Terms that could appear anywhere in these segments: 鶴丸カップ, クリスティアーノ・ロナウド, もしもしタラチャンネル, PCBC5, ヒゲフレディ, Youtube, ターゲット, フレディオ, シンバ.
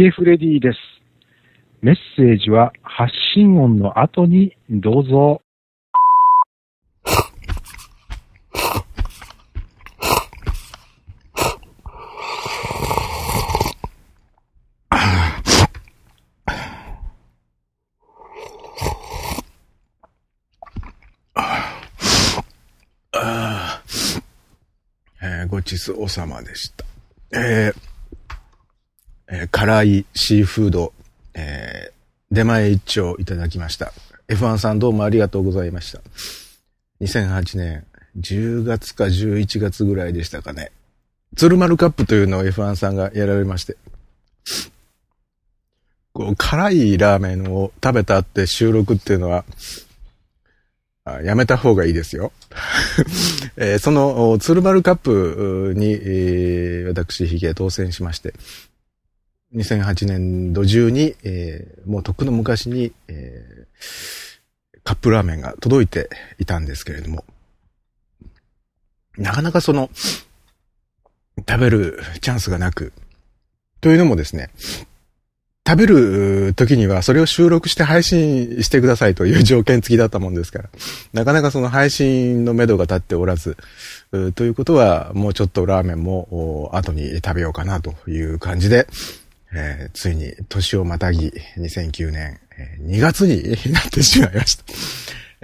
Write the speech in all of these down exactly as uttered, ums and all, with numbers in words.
ヒゲフレディです。メッセージは発信音の後にどうぞ。ごちそうさまでした。えーえー、辛いシーフード、えー、出前一丁いただきました。エフワン さんどうもありがとうございました。にせんはちねんじゅうがつかじゅういちがつぐらいでしたかね。鶴丸カップというのを エフワン さんがやられまして、こう辛いラーメンを食べたって収録っていうのはやめた方がいいですよ、えー、その鶴丸カップに、えー、私ヒゲ当選しまして、にせんはちねんど中に、えー、もうとっくの昔に、えー、カップラーメンが届いていたんですけれども、なかなかその食べるチャンスがなく、というのもですね、食べる時にはそれを収録して配信してくださいという条件付きだったもんですから、なかなかその配信の目処が立っておらず、ということはもうちょっとラーメンも後に食べようかなという感じで、えー、ついに年をまたぎにせんきゅうねんにがつになってしまいました、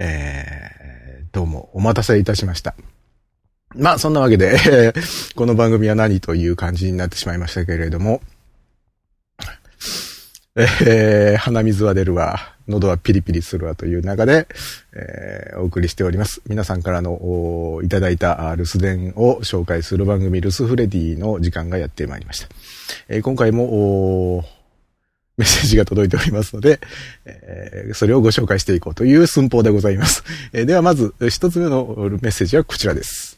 えー、どうもお待たせいたしました。まあそんなわけでこの番組は何という感じになってしまいましたけれども、えー、鼻水は出るわ、喉はピリピリするわという中で、えー、お送りしております。皆さんからのいただいた留守電を紹介する番組留守フレディの時間がやってまいりました。えー、今回もメッセージが届いておりますので、えー、それをご紹介していこうという寸法でございます。えー、ではまず一つ目のメッセージはこちらです。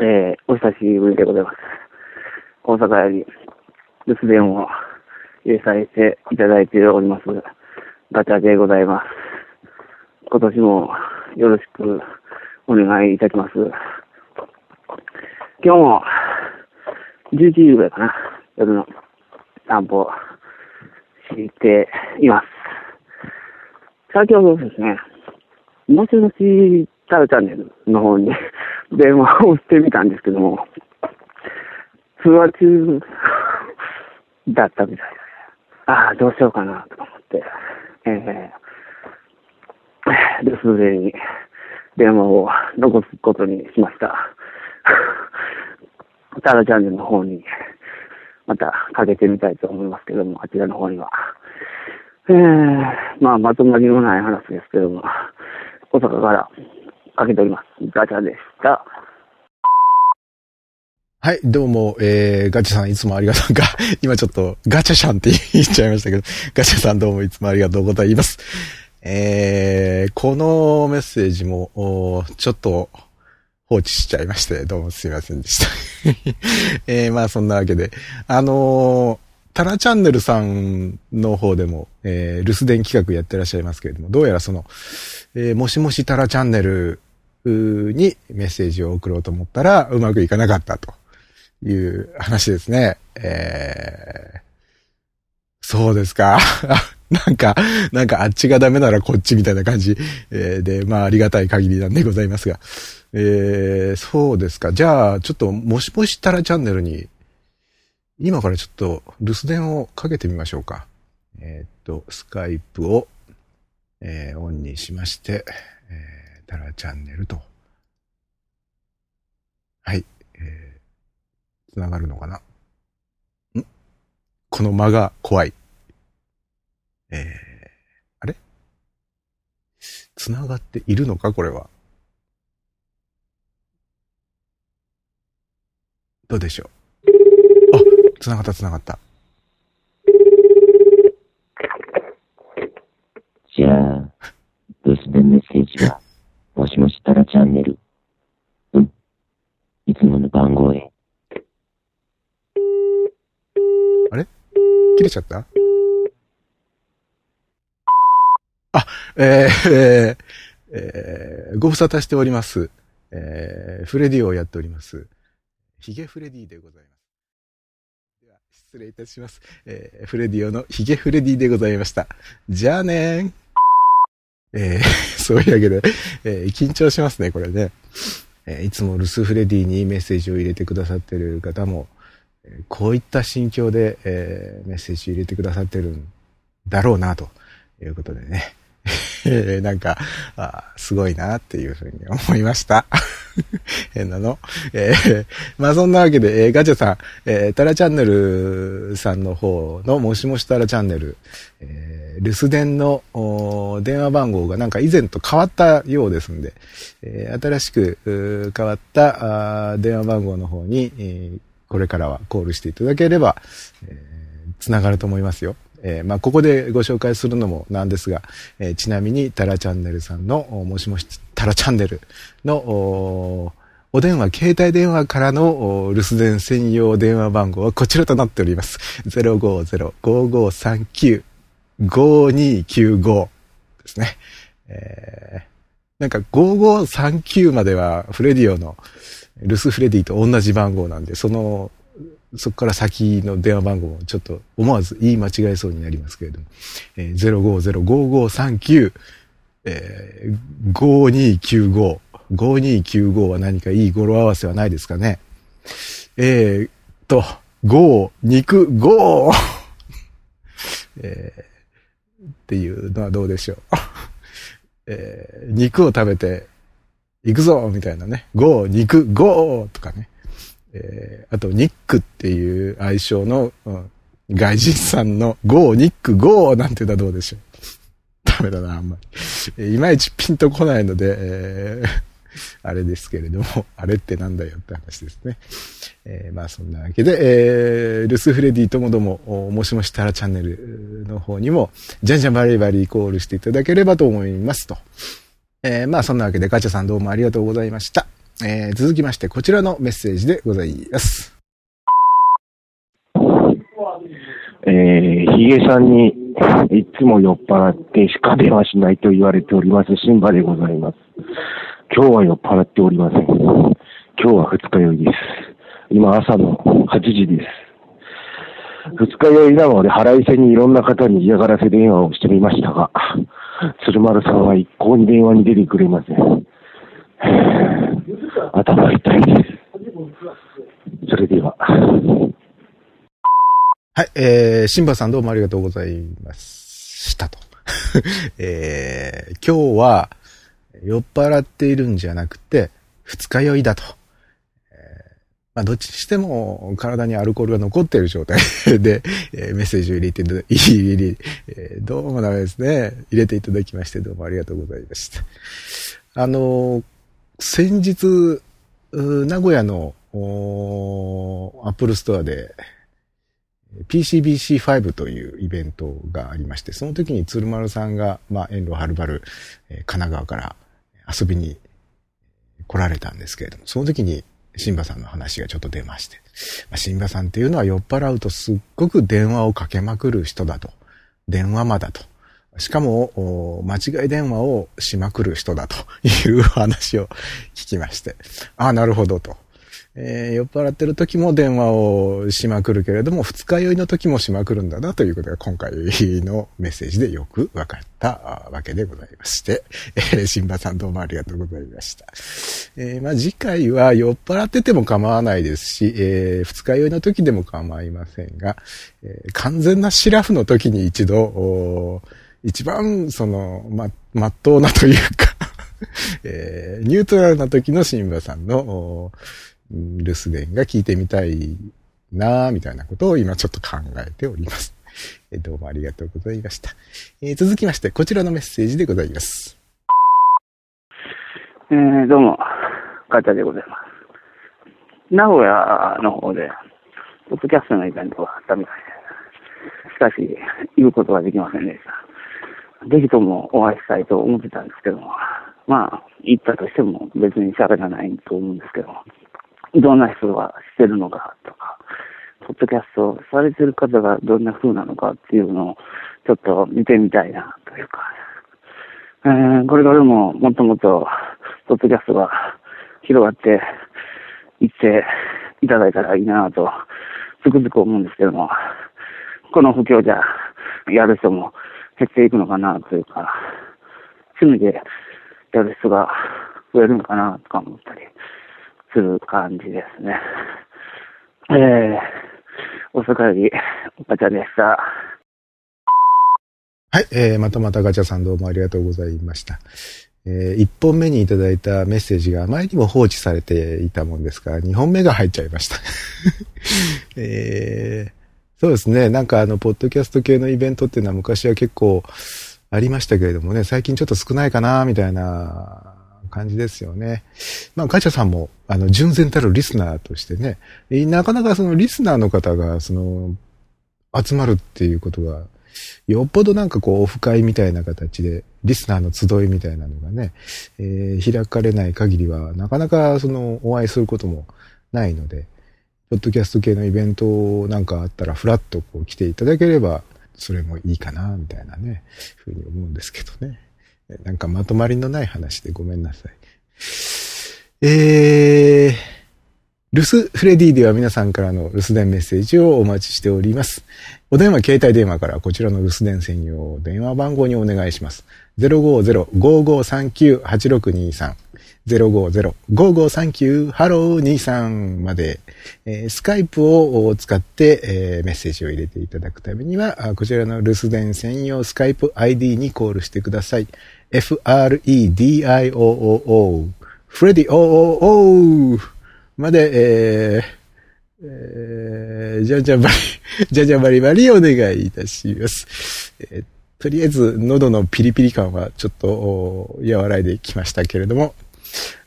えー、お久しぶりでございます。大阪より留守電を掲載していただいておりますガチャでございます。今年もよろしくお願いいたします。今日もじゅういちじぐらいかな、夜の散歩をしています。先ほどですね、もちもちタルチャンネルの方に電話をしてみたんですけども、通話中だったみたいです。ああ、どうしようかなと思って、えー、留守電に電話を残すことにしました。タラチャンネルの方にまたかけてみたいと思いますけども、あちらの方には。えー、まあ、まとまりのない話ですけども、大阪からかけております。ガチャでした。はい、どうも、えー、ガチャさんいつもありがとうか、今ちょっとガチャシャンって言っちゃいましたけど、ガチャさんどうもいつもありがとうございます。えー、このメッセージも、ちょっと放置しちゃいまして、どうもすいませんでした。えー、まあそんなわけで、あのー、タラチャンネルさんの方でも、えー、留守電企画やってらっしゃいますけれども、どうやらその、えー、もしもしタラチャンネルにメッセージを送ろうと思ったら、うまくいかなかったと。いう話ですね。えー、そうですか。なんか、なんかあっちがダメならこっちみたいな感じ、えー、で、まあありがたい限りなんでございますが。えー、そうですか。じゃあ、ちょっともしもしたらチャンネルに、今からちょっと留守電をかけてみましょうか。えー、っと、スカイプを、えー、オンにしまして、えー、タラチャンネルと。はい。えーつながるのかなん?この間が怖い。えー、あれ?つながっているのかこれは。どうでしょう。あ、つながったつながった。じゃあ、留守電メッセージは、もしもしたらチャンネル。うん。いつもの番号へ。あれ?切れちゃった?あ、えー、えーえー、ご無沙汰しております、えー。フレディをやっております。ヒゲフレディでございます。失礼いたします、えー、フレディオのヒゲフレディでございました。じゃあねー、えー、そういうわけで、えー、緊張しますねこれね、えー、いつも留守フレディにメッセージを入れてくださってる方もこういった心境で、えー、メッセージ入れてくださってるんだろうなということでねなんかあすごいなっていうふうに思いました変なの、えー、まあそんなわけで、えー、ガチャさん、えー、タラチャンネルさんの方のもしもしタラチャンネル、えー、留守電の電話番号がなんか以前と変わったようですんで、えー、新しく変わった電話番号の方に、えーこれからはコールしていただければ、えー、つながると思いますよ。えー、まあ、ここでご紹介するのもなんですが、えー、ちなみにタラチャンネルさんのもしもしタラチャンネルの お, お電話携帯電話からの留守電専用電話番号はこちらとなっております。ゼロごゼロ ごごさんきゅう ごにきゅうごですね。えー、なんかごごさんきゅうまではフレディオの留守フレディと同じ番号なんで、その、そこから先の電話番号もちょっと思わず言い間違えそうになりますけれども、えー、ゼロごゼロ ごごさんきゅう、えー、ごにきゅうご、ごにきゅうごは何かいい語呂合わせはないですかね。えー、っと、ご、肉、ご、えー、っていうのはどうでしょう。えー、肉を食べて、行くぞみたいなね。ゴー、肉、ゴーとかね。えー、あと、ニックっていう愛称の、うん、外人さんのゴー、ニック、ゴーなんていうのはどうでしょう。ダメだな、あんまり。いまいちピンとこないので、えー、あれですけれども、あれってなんだよって話ですね。えー、まあそんなわけで、えー、留守フレディともども、もしもしタラチャンネルの方にも、じゃんじゃんバリバリコールしていただければと思いますと。えー、まあそんなわけでガチャさんどうもありがとうございました。えー、続きましてこちらのメッセージでございます。えー、ヒゲさんにいつも酔っ払ってしか電話しないと言われておりますシンバでございます。今日は酔っ払っておりません。今日は二日酔いです。今朝のはちじです。二日酔いなので腹いせにいろんな方に嫌がらせ電話をしてみましたが、鶴丸さんは一向に電話に出てくれません。頭痛いです。それでは。はい、えー、シンバさんどうもありがとうございましたと。えー、今日は酔っ払っているんじゃなくて二日酔いだと。まあ、どっちにしても体にアルコールが残っている状態で、えー、メッセージを入れていただき、入れ、えー、どうもダメですね。入れていただきましてどうもありがとうございました。あのー、先日、名古屋のアップルストアで ピーシービーシーファイブ というイベントがありまして、その時に鶴丸さんが、まあ、遠路はるばる、えー、神奈川から遊びに来られたんですけれども、その時にシンバさんの話がちょっと出まして、まあ、シンバさんっていうのは酔っ払うとすっごく電話をかけまくる人だと、電話魔だと、しかも間違い電話をしまくる人だという話を聞きまして、ああなるほどと、えー、酔っ払ってる時も電話をしまくるけれども二日酔いの時もしまくるんだなということが今回のメッセージでよく分かったわけでございまして、えー、シンバさんどうもありがとうございました。えー、まあ次回は酔っ払ってても構わないですし、えー、二日酔いの時でも構いませんが、えー、完全なシラフの時に一度、一番その、ま、まっとうなというか、えー、ニュートラルな時のシンバさんの留守電が聞いてみたいなぁ、みたいなことを今ちょっと考えております。えー、どうもありがとうございました。えー、続きまして、こちらのメッセージでございます。えー、どうも。ガチャでございます。名古屋の方でポッドキャストのイベントがあったみたいです。しかし言うことはできませんでした。ぜひともお会いしたいと思ってたんですけども、まあ行ったとしても別に喋らないと思うんですけど、どんな人がしてるのかとか、ポッドキャストされてる方がどんな風なのかっていうのをちょっと見てみたいなというか、えー、これからももっともっとポッドキャストが広がっていっていただいたらいいなとつくづく思うんですけども、この不況じゃやる人も減っていくのかなというか、趣味でやる人が増えるのかなとか思ったりする感じですね。えー、大阪よりおばちゃんでした。はい、えー、またまたガチャさんどうもありがとうございました。えー、いっぽんめにいただいたメッセージがあまりにも放置されていたもんですから、にほんめが入っちゃいました。えー、そうですね。なんかあの、ポッドキャスト系のイベントっていうのは昔は結構ありましたけれどもね、最近ちょっと少ないかな、みたいな感じですよね。まあ、ガチャさんも、あの、純然たるリスナーとしてね、なかなかそのリスナーの方が、その、集まるっていうことが、よっぽどなんかこうオフ会みたいな形でリスナーの集いみたいなのがね、えー、開かれない限りはなかなかそのお会いすることもないので、ポッドキャスト系のイベントなんかあったらフラッとこう来ていただければそれもいいかなみたいなね、ふうに思うんですけどね。なんかまとまりのない話でごめんなさい。えー、留守フレディでは皆さんからの留守電メッセージをお待ちしております。お電話、携帯電話からこちらの留守電専用電話番号にお願いします。ゼロごゼロ ごーごーさんきゅう はちろくにーさん ゼロごゼロ ごーごーさんきゅう はちろくにーさん まで、えー、スカイプを使って、えー、メッセージを入れていただくためにはこちらの留守電専用スカイプ アイディー にコールしてください。 エフ アール イー ディー アイ オー オー オー フレディ オー オー オー まで、えーえー、じゃじゃバリ、じゃじゃバリバリお願いいたします。えー、とりあえず、喉のピリピリ感はちょっと和らいできましたけれども、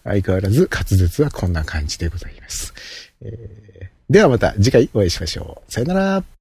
相変わらず滑舌はこんな感じでございます。えー、ではまた次回お会いしましょう。さよなら。